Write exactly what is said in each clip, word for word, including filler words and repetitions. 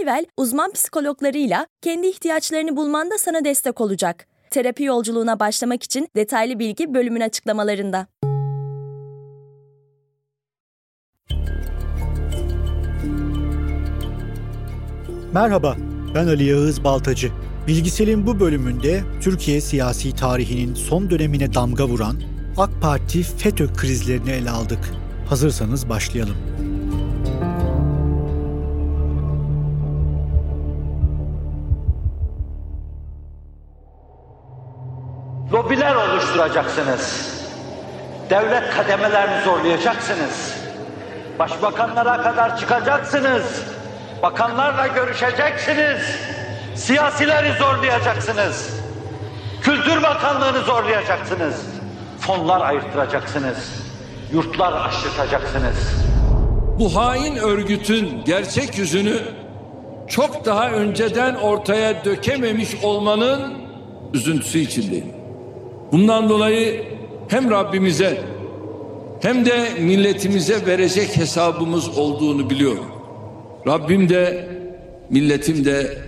Hiwell, uzman psikologlarıyla kendi ihtiyaçlarını bulmanda sana destek olacak. Terapi yolculuğuna başlamak için detaylı bilgi bölümün açıklamalarında. Merhaba, ben Ali Yağız Baltacı. Bilgisel'in bu bölümünde Türkiye siyasi tarihinin son dönemine damga vuran AK Parti FETÖ krizlerini ele aldık. Hazırsanız başlayalım. Lobiler oluşturacaksınız. Devlet kademelerini zorlayacaksınız. Başbakanlara kadar çıkacaksınız. Bakanlarla görüşeceksiniz. Siyasileri zorlayacaksınız. Kültür Bakanlığı'nı zorlayacaksınız. Fonlar ayırtacaksınız. Yurtlar aşırtacaksınız. Bu hain örgütün gerçek yüzünü çok daha önceden ortaya dökememiş olmanın üzüntüsü içindeyim. Bundan dolayı hem Rabbimize hem de milletimize verecek hesabımız olduğunu biliyorum. Rabbim de milletim de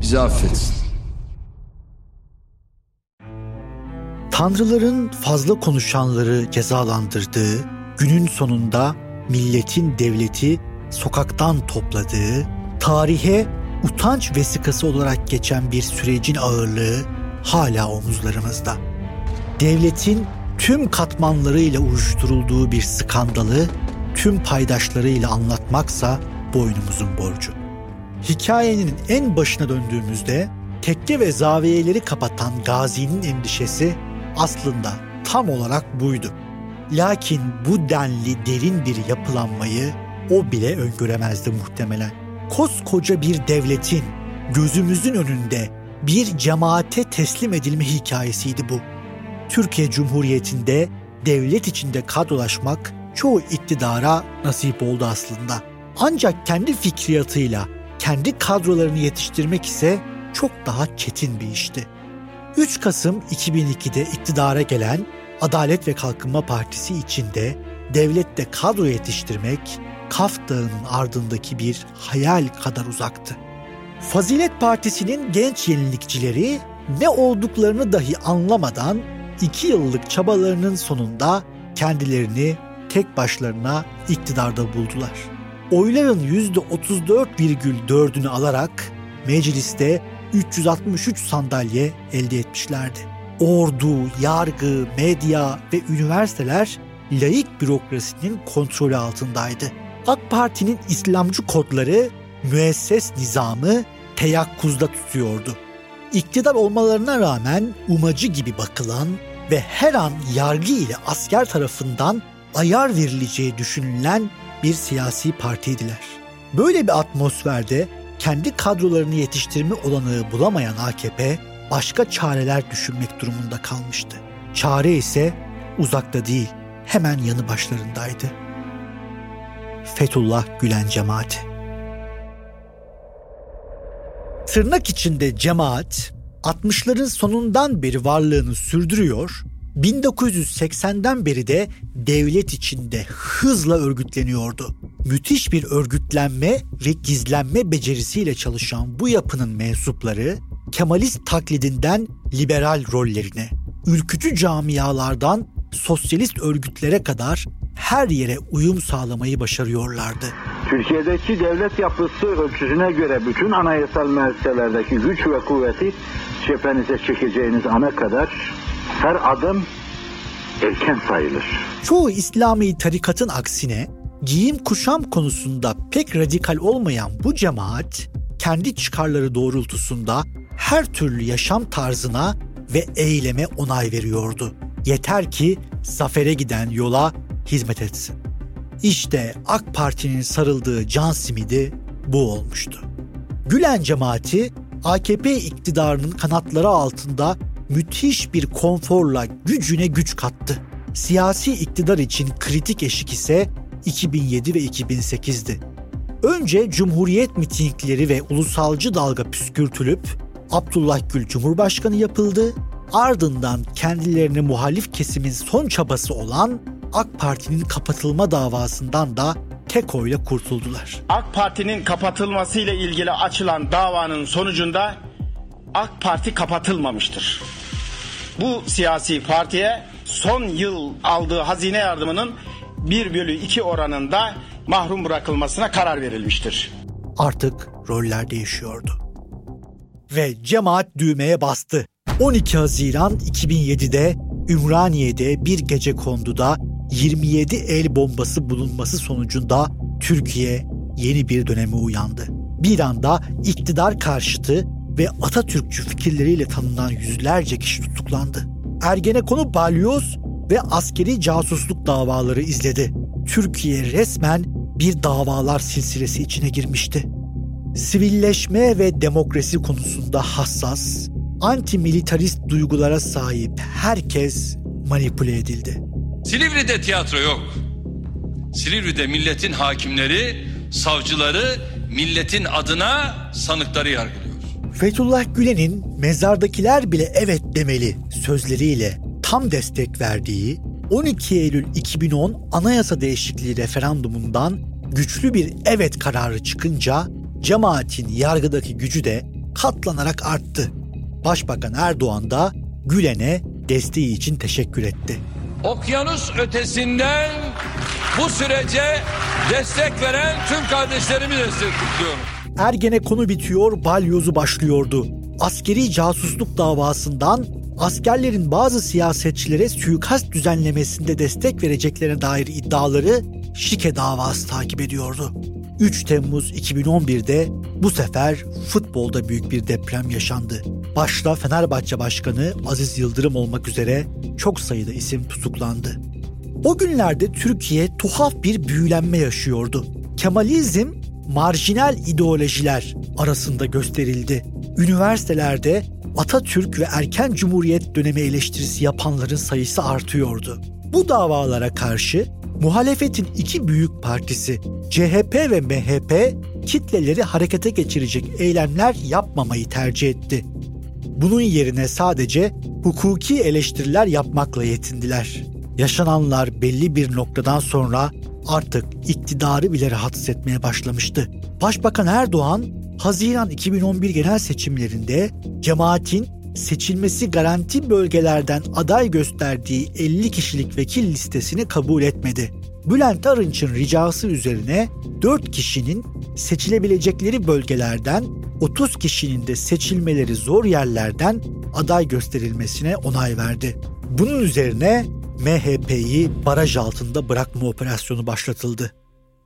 bizi affetsin. Tanrıların fazla konuşanları cezalandırdığı, günün sonunda milletin devleti sokaktan topladığı, tarihe utanç vesikası olarak geçen bir sürecin ağırlığı hala omuzlarımızda. Devletin tüm katmanlarıyla uyuşturulduğu bir skandalı tüm paydaşlarıyla anlatmaksa boynumuzun borcu. Hikayenin en başına döndüğümüzde tekke ve zaviyeleri kapatan Gazi'nin endişesi aslında tam olarak buydu. Lakin bu denli derin bir yapılanmayı o bile öngöremezdi muhtemelen. Koskoca bir devletin gözümüzün önünde bir cemaate teslim edilme hikayesiydi bu. Türkiye Cumhuriyeti'nde devlet içinde kadrolaşmak çoğu iktidara nasip oldu aslında. Ancak kendi fikriyatıyla kendi kadrolarını yetiştirmek ise çok daha çetin bir işti. üç Kasım iki bin ikide iktidara gelen Adalet ve Kalkınma Partisi içinde devlette kadro yetiştirmek Kaf Dağı'nın ardındaki bir hayal kadar uzaktı. Fazilet Partisi'nin genç yenilikçileri ne olduklarını dahi anlamadan iki yıllık çabalarının sonunda kendilerini tek başlarına iktidarda buldular. Oyların yüzde otuz dört virgül dördünü alarak mecliste üç yüz altmış üç sandalye elde etmişlerdi. Ordu, yargı, medya ve üniversiteler laik bürokrasinin kontrolü altındaydı. AK Parti'nin İslamcı kodları müesses nizamı teyakkuzda tutuyordu. İktidar olmalarına rağmen umacı gibi bakılan ve her an yargı ile asker tarafından ayar verileceği düşünülen bir siyasi partiydiler. Böyle bir atmosferde kendi kadrolarını yetiştirme olanağı bulamayan A K P başka çareler düşünmek durumunda kalmıştı. Çare ise uzakta değil, hemen yanı başlarındaydı. Fethullah Gülen Cemaati. Tırnak içinde cemaat, altmışların sonundan beri varlığını sürdürüyor, bin dokuz yüz seksenden beri de devlet içinde hızla örgütleniyordu. Müthiş bir örgütlenme ve gizlenme becerisiyle çalışan bu yapının mensupları, Kemalist taklidinden liberal rollerine, ülkücü camialardan sosyalist örgütlere kadar her yere uyum sağlamayı başarıyorlardı. Türkiye'deki devlet yapısı ölçüsüne göre bütün anayasal müesseselerdeki güç ve kuvveti cephenize çekeceğiniz ana kadar her adım erken sayılır. Çoğu İslami tarikatın aksine giyim kuşam konusunda pek radikal olmayan bu cemaat kendi çıkarları doğrultusunda her türlü yaşam tarzına ve eyleme onay veriyordu. Yeter ki zafere giden yola hizmet etsin. İşte AK Parti'nin sarıldığı can simidi bu olmuştu. Gülen Cemaati A K P iktidarının kanatları altında müthiş bir konforla gücüne güç kattı. Siyasi iktidar için kritik eşik ise iki bin yedi ve iki bin sekiz'di. Önce Cumhuriyet mitingleri ve ulusalcı dalga püskürtülüp Abdullah Gül Cumhurbaşkanı yapıldı. Ardından kendilerine muhalif kesimin son çabası olan AK Parti'nin kapatılma davasından da Keko ile kurtuldular. AK Parti'nin kapatılmasıyla ilgili açılan davanın sonucunda AK Parti kapatılmamıştır. Bu siyasi partiye son yıl aldığı hazine yardımının bir bölü iki oranında mahrum bırakılmasına karar verilmiştir. Artık roller değişiyordu. Ve cemaat düğmeye bastı. on iki Haziran iki bin yedi'de Ümraniye'de bir gecekonduda yirmi yedi el bombası bulunması sonucunda Türkiye yeni bir döneme uyandı. Bir anda iktidar karşıtı ve Atatürkçü fikirleriyle tanınan yüzlerce kişi tutuklandı. Ergenekon'u Balyoz ve askeri casusluk davaları izledi. Türkiye resmen bir davalar silsilesi içine girmişti. Sivilleşme ve demokrasi konusunda hassas, anti-militarist duygulara sahip herkes manipüle edildi. Silivri'de tiyatro yok. Silivri'de milletin hakimleri, savcıları, milletin adına sanıkları yargılıyor. Fethullah Gülen'in "mezardakiler bile evet demeli" sözleriyle tam destek verdiği on iki Eylül iki bin on anayasa değişikliği referandumundan güçlü bir evet kararı çıkınca cemaatin yargıdaki gücü de katlanarak arttı. Başbakan Erdoğan da Gülen'e desteği için teşekkür etti. Okyanus ötesinden bu sürece destek veren tüm kardeşlerimi destek tutuyorum. Ergenekonu bitiyor, Balyoz'u başlıyordu. Askeri casusluk davasından askerlerin bazı siyasetçilere suikast düzenlemesinde destek vereceklerine dair iddiaları Şike davası takip ediyordu. üç Temmuz iki bin on bir'de bu sefer futbolda büyük bir deprem yaşandı. Başta Fenerbahçe Başkanı Aziz Yıldırım olmak üzere çok sayıda isim tutuklandı. O günlerde Türkiye tuhaf bir büyülenme yaşıyordu. Kemalizm, marjinal ideolojiler arasında gösterildi. Üniversitelerde Atatürk ve erken Cumhuriyet dönemi eleştirisi yapanların sayısı artıyordu. Bu davalara karşı muhalefetin iki büyük partisi C H P ve M H P kitleleri harekete geçirecek eylemler yapmamayı tercih etti. Bunun yerine sadece hukuki eleştiriler yapmakla yetindiler. Yaşananlar belli bir noktadan sonra artık iktidarı bile rahatsız etmeye başlamıştı. Başbakan Erdoğan, Haziran iki bin on bir genel seçimlerinde cemaatin seçilmesi garanti bölgelerden aday gösterdiği elli kişilik vekil listesini kabul etmedi. Bülent Arınç'ın ricası üzerine dört kişinin seçilebilecekleri bölgelerden, otuz kişinin de seçilmeleri zor yerlerden aday gösterilmesine onay verdi. Bunun üzerine M H P'yi baraj altında bırakma operasyonu başlatıldı.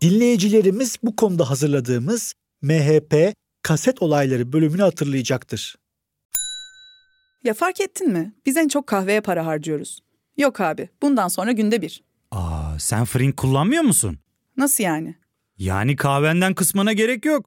Dinleyicilerimiz bu konuda hazırladığımız M H P kaset olayları bölümünü hatırlayacaktır. Ya fark ettin mi? Biz en çok kahveye para harcıyoruz. Yok abi, bundan sonra günde bir. Aa, sen Frink kullanmıyor musun? Nasıl yani? Yani kahvenden kısmına gerek yok.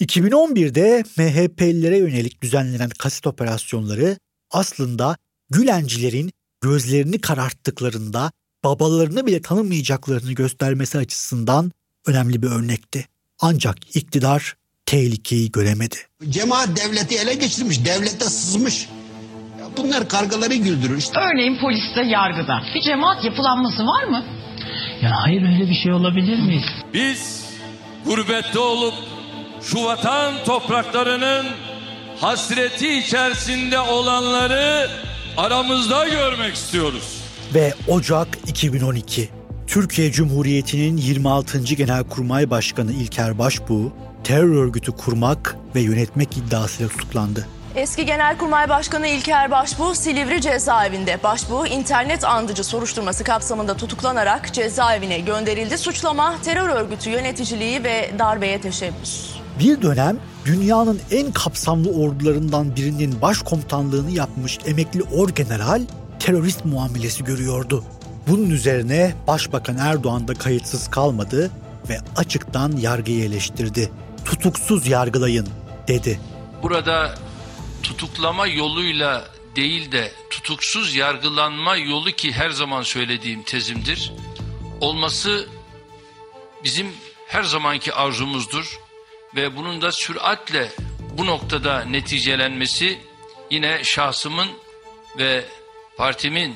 iki bin on bir'de M H P'lilere yönelik düzenlenen kaset operasyonları aslında Gülencilerin gözlerini kararttıklarında babalarını bile tanımayacaklarını göstermesi açısından önemli bir örnekti. Ancak iktidar tehlikeyi göremedi. Cemaat devleti ele geçirmiş, devlete sızmış. Bunlar kargaları güldürür işte. Örneğin poliste, yargıda. Bir cemaat yapılanması var mı? Ya hayır, öyle bir şey olabilir mi? Biz gurbette olup şu vatan topraklarının hasreti içerisinde olanları aramızda görmek istiyoruz. Ve Ocak iki bin on iki, Türkiye Cumhuriyeti'nin yirmi altıncı Genelkurmay Başkanı İlker Başbuğ, terör örgütü kurmak ve yönetmek iddiasıyla tutuklandı. Eski Genelkurmay Başkanı İlker Başbuğ Silivri cezaevinde. Başbuğ internet andıcı soruşturması kapsamında tutuklanarak cezaevine gönderildi. Suçlama terör örgütü yöneticiliği ve darbeye teşebbüs. Bir dönem dünyanın en kapsamlı ordularından birinin başkomutanlığını yapmış emekli orgeneral terörist muamelesi görüyordu. Bunun üzerine Başbakan Erdoğan da kayıtsız kalmadı ve açıktan yargıyı eleştirdi. Tutuksuz yargılayın dedi. Burada tutuklama yoluyla değil de tutuksuz yargılanma yolu, ki her zaman söylediğim tezimdir, olması bizim her zamanki arzumuzdur. Ve bunun da süratle bu noktada neticelenmesi yine şahsımın ve partimin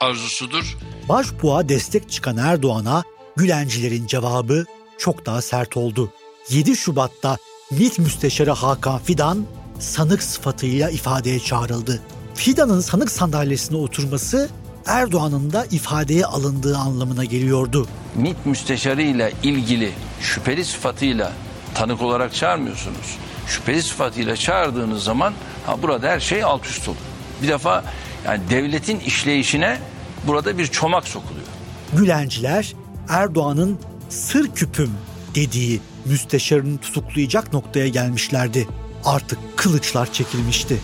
arzusudur. Başbuğ'a destek çıkan Erdoğan'a Gülencilerin cevabı çok daha sert oldu. yedi Şubat'ta MİT Müsteşarı Hakan Fidan sanık sıfatıyla ifadeye çağrıldı. Fidan'ın sanık sandalyesine oturması Erdoğan'ın da ifadeye alındığı anlamına geliyordu. MİT Müsteşarı ile ilgili şüpheli sıfatıyla tanık olarak çağırmıyorsunuz. Şüpheli sıfatıyla çağırdığınız zaman ha burada her şey alt üst olur. Bir defa yani devletin işleyişine burada bir çomak sokuluyor. Gülenciler Erdoğan'ın sır küpüm dediği müsteşarını tutuklayacak noktaya gelmişlerdi. Artık kılıçlar çekilmişti.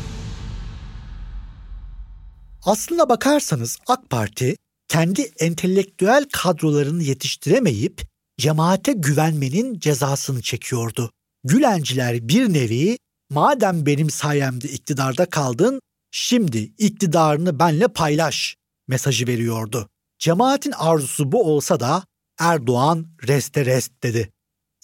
Aslına bakarsanız AK Parti kendi entelektüel kadrolarını yetiştiremeyip cemaate güvenmenin cezasını çekiyordu. Gülenciler bir nevi, madem benim sayemde iktidarda kaldın, şimdi iktidarını benle paylaş mesajı veriyordu. Cemaatin arzusu bu olsa da Erdoğan reste rest dedi.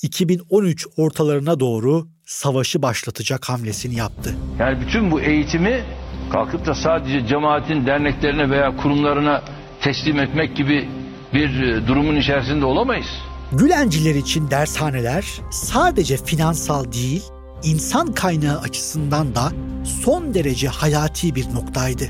iki bin on üç ortalarına doğru savaşı başlatacak hamlesini yaptı. Yani bütün bu eğitimi kalkıp da sadece cemaatin derneklerine veya kurumlarına teslim etmek gibi bir durumun içerisinde olamayız. Gülenciler için dershaneler sadece finansal değil, insan kaynağı açısından da son derece hayati bir noktaydı.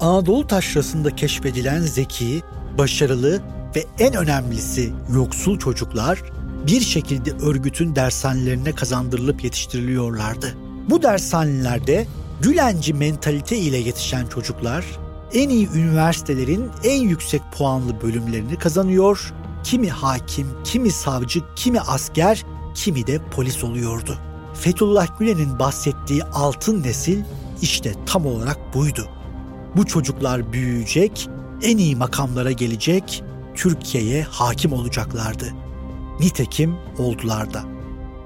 Anadolu taşrasında keşfedilen zeki, başarılı ve en önemlisi yoksul çocuklar bir şekilde örgütün dershanelerine kazandırılıp yetiştiriliyorlardı. Bu dershanelerde Gülenci mentalite ile yetişen çocuklar en iyi üniversitelerin en yüksek puanlı bölümlerini kazanıyor, kimi hakim, kimi savcı, kimi asker, kimi de polis oluyordu. Fethullah Gülen'in bahsettiği altın nesil işte tam olarak buydu. Bu çocuklar büyüyecek, en iyi makamlara gelecek, Türkiye'ye hakim olacaklardı. Nitekim oldular da.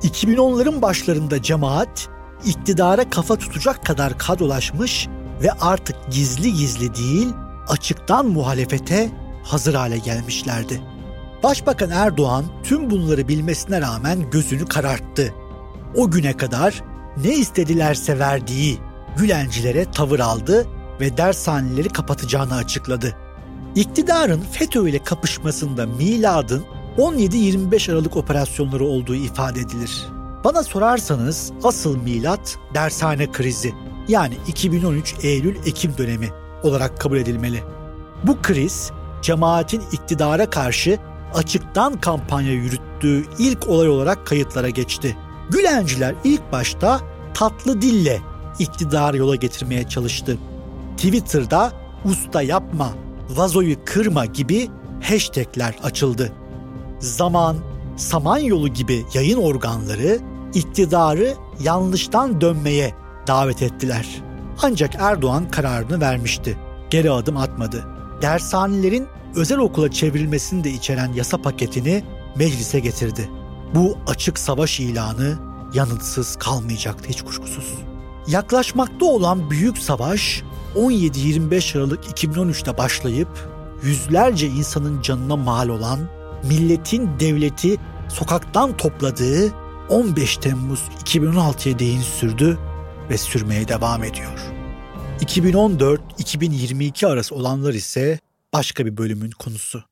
iki bin onların başlarında cemaat iktidara kafa tutacak kadar kadrolaşmış ve artık gizli gizli değil, açıktan muhalefete hazır hale gelmişlerdi. Başbakan Erdoğan tüm bunları bilmesine rağmen gözünü kararttı. O güne kadar ne istedilerse verdiği Gülencilere tavır aldı ve dershaneleri kapatacağını açıkladı. İktidarın FETÖ ile kapışmasında miladın on yedi yirmi beş Aralık operasyonları olduğu ifade edilir. Bana sorarsanız asıl milat dershane krizi, yani iki bin on üç Eylül Ekim dönemi olarak kabul edilmeli. Bu kriz, cemaatin iktidara karşı açıktan kampanya yürüttüğü ilk olay olarak kayıtlara geçti. Gülenciler ilk başta tatlı dille iktidarı yola getirmeye çalıştı. Twitter'da usta yapma, vazoyu kırma gibi hashtagler açıldı. Zaman, Samanyolu gibi yayın organları iktidarı yanlıştan dönmeye davet ettiler. Ancak Erdoğan kararını vermişti. Geri adım atmadı. Dershanelerin özel okula çevrilmesini de içeren yasa paketini meclise getirdi. Bu açık savaş ilanı yanıtsız kalmayacaktı hiç kuşkusuz. Yaklaşmakta olan büyük savaş on yedi yirmi beş Aralık iki bin on üçte başlayıp yüzlerce insanın canına mal olan, milletin devleti sokaktan topladığı on beş Temmuz iki bin on altıya değin sürdü ve sürmeye devam ediyor. iki bin on dört iki bin yirmi iki arası olanlar ise başka bir bölümün konusu.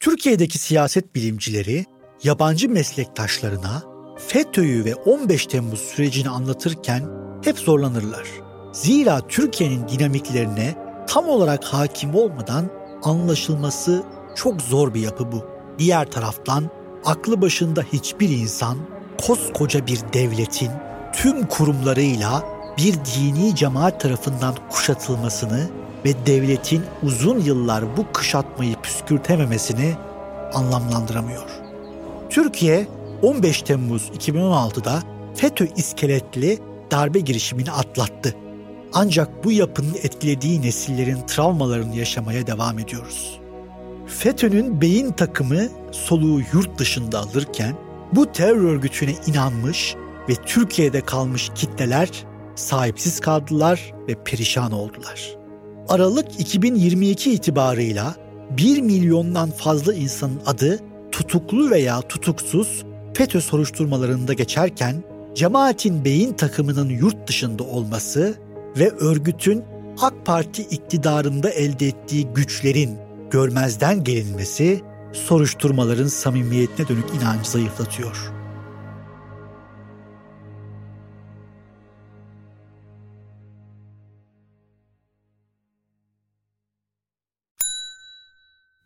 Türkiye'deki siyaset bilimcileri yabancı meslektaşlarına FETÖ'yü ve on beş Temmuz sürecini anlatırken hep zorlanırlar. Zira Türkiye'nin dinamiklerine tam olarak hakim olmadan anlaşılması çok zor bir yapı bu. Diğer taraftan aklı başında hiçbir insan koskoca bir devletin tüm kurumlarıyla bir dini cemaat tarafından kuşatılmasını ve devletin uzun yıllar bu kuşatmayı püskürtememesini anlamlandıramıyor. Türkiye on beş Temmuz iki bin on altıda FETÖ iskeletli darbe girişimini atlattı. Ancak bu yapının etkilediği nesillerin travmalarını yaşamaya devam ediyoruz. FETÖ'nün beyin takımı soluğu yurt dışında alırken bu terör örgütüne inanmış ve Türkiye'de kalmış kitleler sahipsiz kaldılar ve perişan oldular. Aralık iki bin yirmi iki itibarıyla bir milyondan fazla insanın adı tutuklu veya tutuksuz FETÖ soruşturmalarında geçerken cemaatin beyin takımının yurt dışında olması ve örgütün AK Parti iktidarında elde ettiği güçlerin görmezden gelinmesi soruşturmaların samimiyetine dönük inancı zayıflatıyor.